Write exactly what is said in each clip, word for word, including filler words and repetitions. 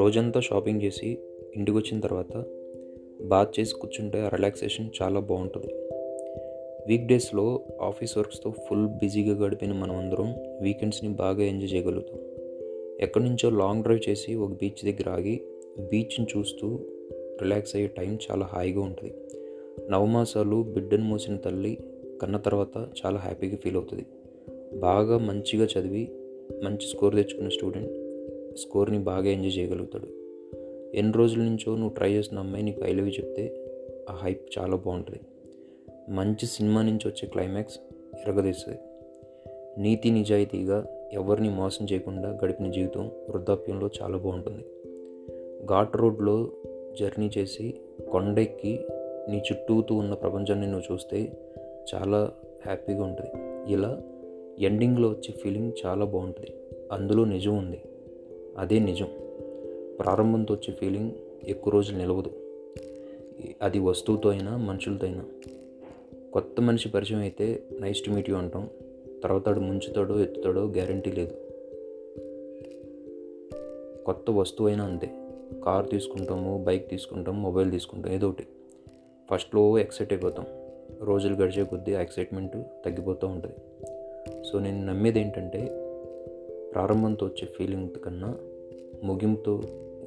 రోజంతా షాపింగ్ చేసి ఇంటికి వచ్చిన తర్వాత బాత్ చేసి కూర్చుంటే ఆ రిలాక్సేషన్ చాలా బాగుంటుంది. వీక్ డేస్లో ఆఫీస్ వర్క్స్తో ఫుల్ బిజీగా గడిపిన మనమందరం వీకెండ్స్ని బాగా ఎంజాయ్ చేయగలుగుతాం. ఎక్కడి నుంచో లాంగ్ డ్రైవ్ చేసి ఒక బీచ్ దగ్గర ఆగి బీచ్ని చూస్తూ రిలాక్స్ అయ్యే టైం చాలా హాయిగా ఉంటుంది. నవమాసాలు బిడ్డను మోసిన తల్లి కన్న తర్వాత చాలా హ్యాపీగా ఫీల్ అవుతుంది. బాగా మంచిగా చదివి మంచి స్కోర్ తెచ్చుకున్న స్టూడెంట్ స్కోర్ని బాగా ఎంజాయ్ చేయగలుగుతాడు. ఎన్ని రోజుల నుంచో నువ్వు ట్రై చేసిన అమ్మాయి నీకు ఐ లవ్ యూ చెప్తే ఆ హైప్ చాలా బాగుంటుంది. మంచి సినిమా నుంచి వచ్చే క్లైమాక్స్ ఎరగదీస్తుంది. నీతి నిజాయితీగా ఎవరిని మోసం చేయకుండా గడిపిన జీవితం వృద్ధాప్యంలో చాలా బాగుంటుంది. ఘాట్ రోడ్లో జర్నీ చేసి కొండెక్కి నీ చుట్టూతూ ఉన్న ప్రపంచాన్ని నువ్వు చూస్తే చాలా హ్యాపీగా ఉంటుంది. ఇలా ఎండింగ్లో వచ్చే ఫీలింగ్ చాలా బాగుంటుంది. అందులో నిజం ఉంది, అదే నిజం. ప్రారంభంతో వచ్చే ఫీలింగ్ ఎక్కువ రోజులు నిలవదు. అది వస్తువుతో అయినా మనుషులతో అయినా. కొత్త మనిషి పరిచయం అయితే నైస్ టు మీట్ యూ అంటాం, తర్వాత వాడు ముంచుతాడో ఎత్తుతాడో గ్యారంటీ లేదు. కొత్త వస్తువు అయినా అంతే. కారు తీసుకుంటాము, బైక్ తీసుకుంటాము, మొబైల్ తీసుకుంటాం, ఏదో ఒకటి. ఫస్ట్లో ఎక్సైట్ అయిపోతాం, రోజులు గడిచే కొద్దీ ఆ ఎక్సైట్మెంట్ తగ్గిపోతూ ఉంటుంది. సో నేను నమ్మేది ఏంటంటే ప్రారంభంతో వచ్చే ఫీలింగ్ కన్నా ముగింపుతో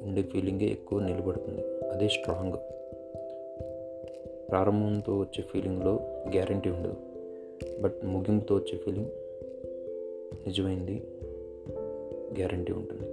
ఉండే ఫీలింగే ఎక్కువ నిలబడుతుంది, అదే స్ట్రాంగ్. ప్రారంభంతో వచ్చే ఫీలింగ్లో గ్యారంటీ ఉండదు, బట్ ముగింపుతో వచ్చే ఫీలింగ్ నిజమైంది, గ్యారంటీ ఉంటుంది.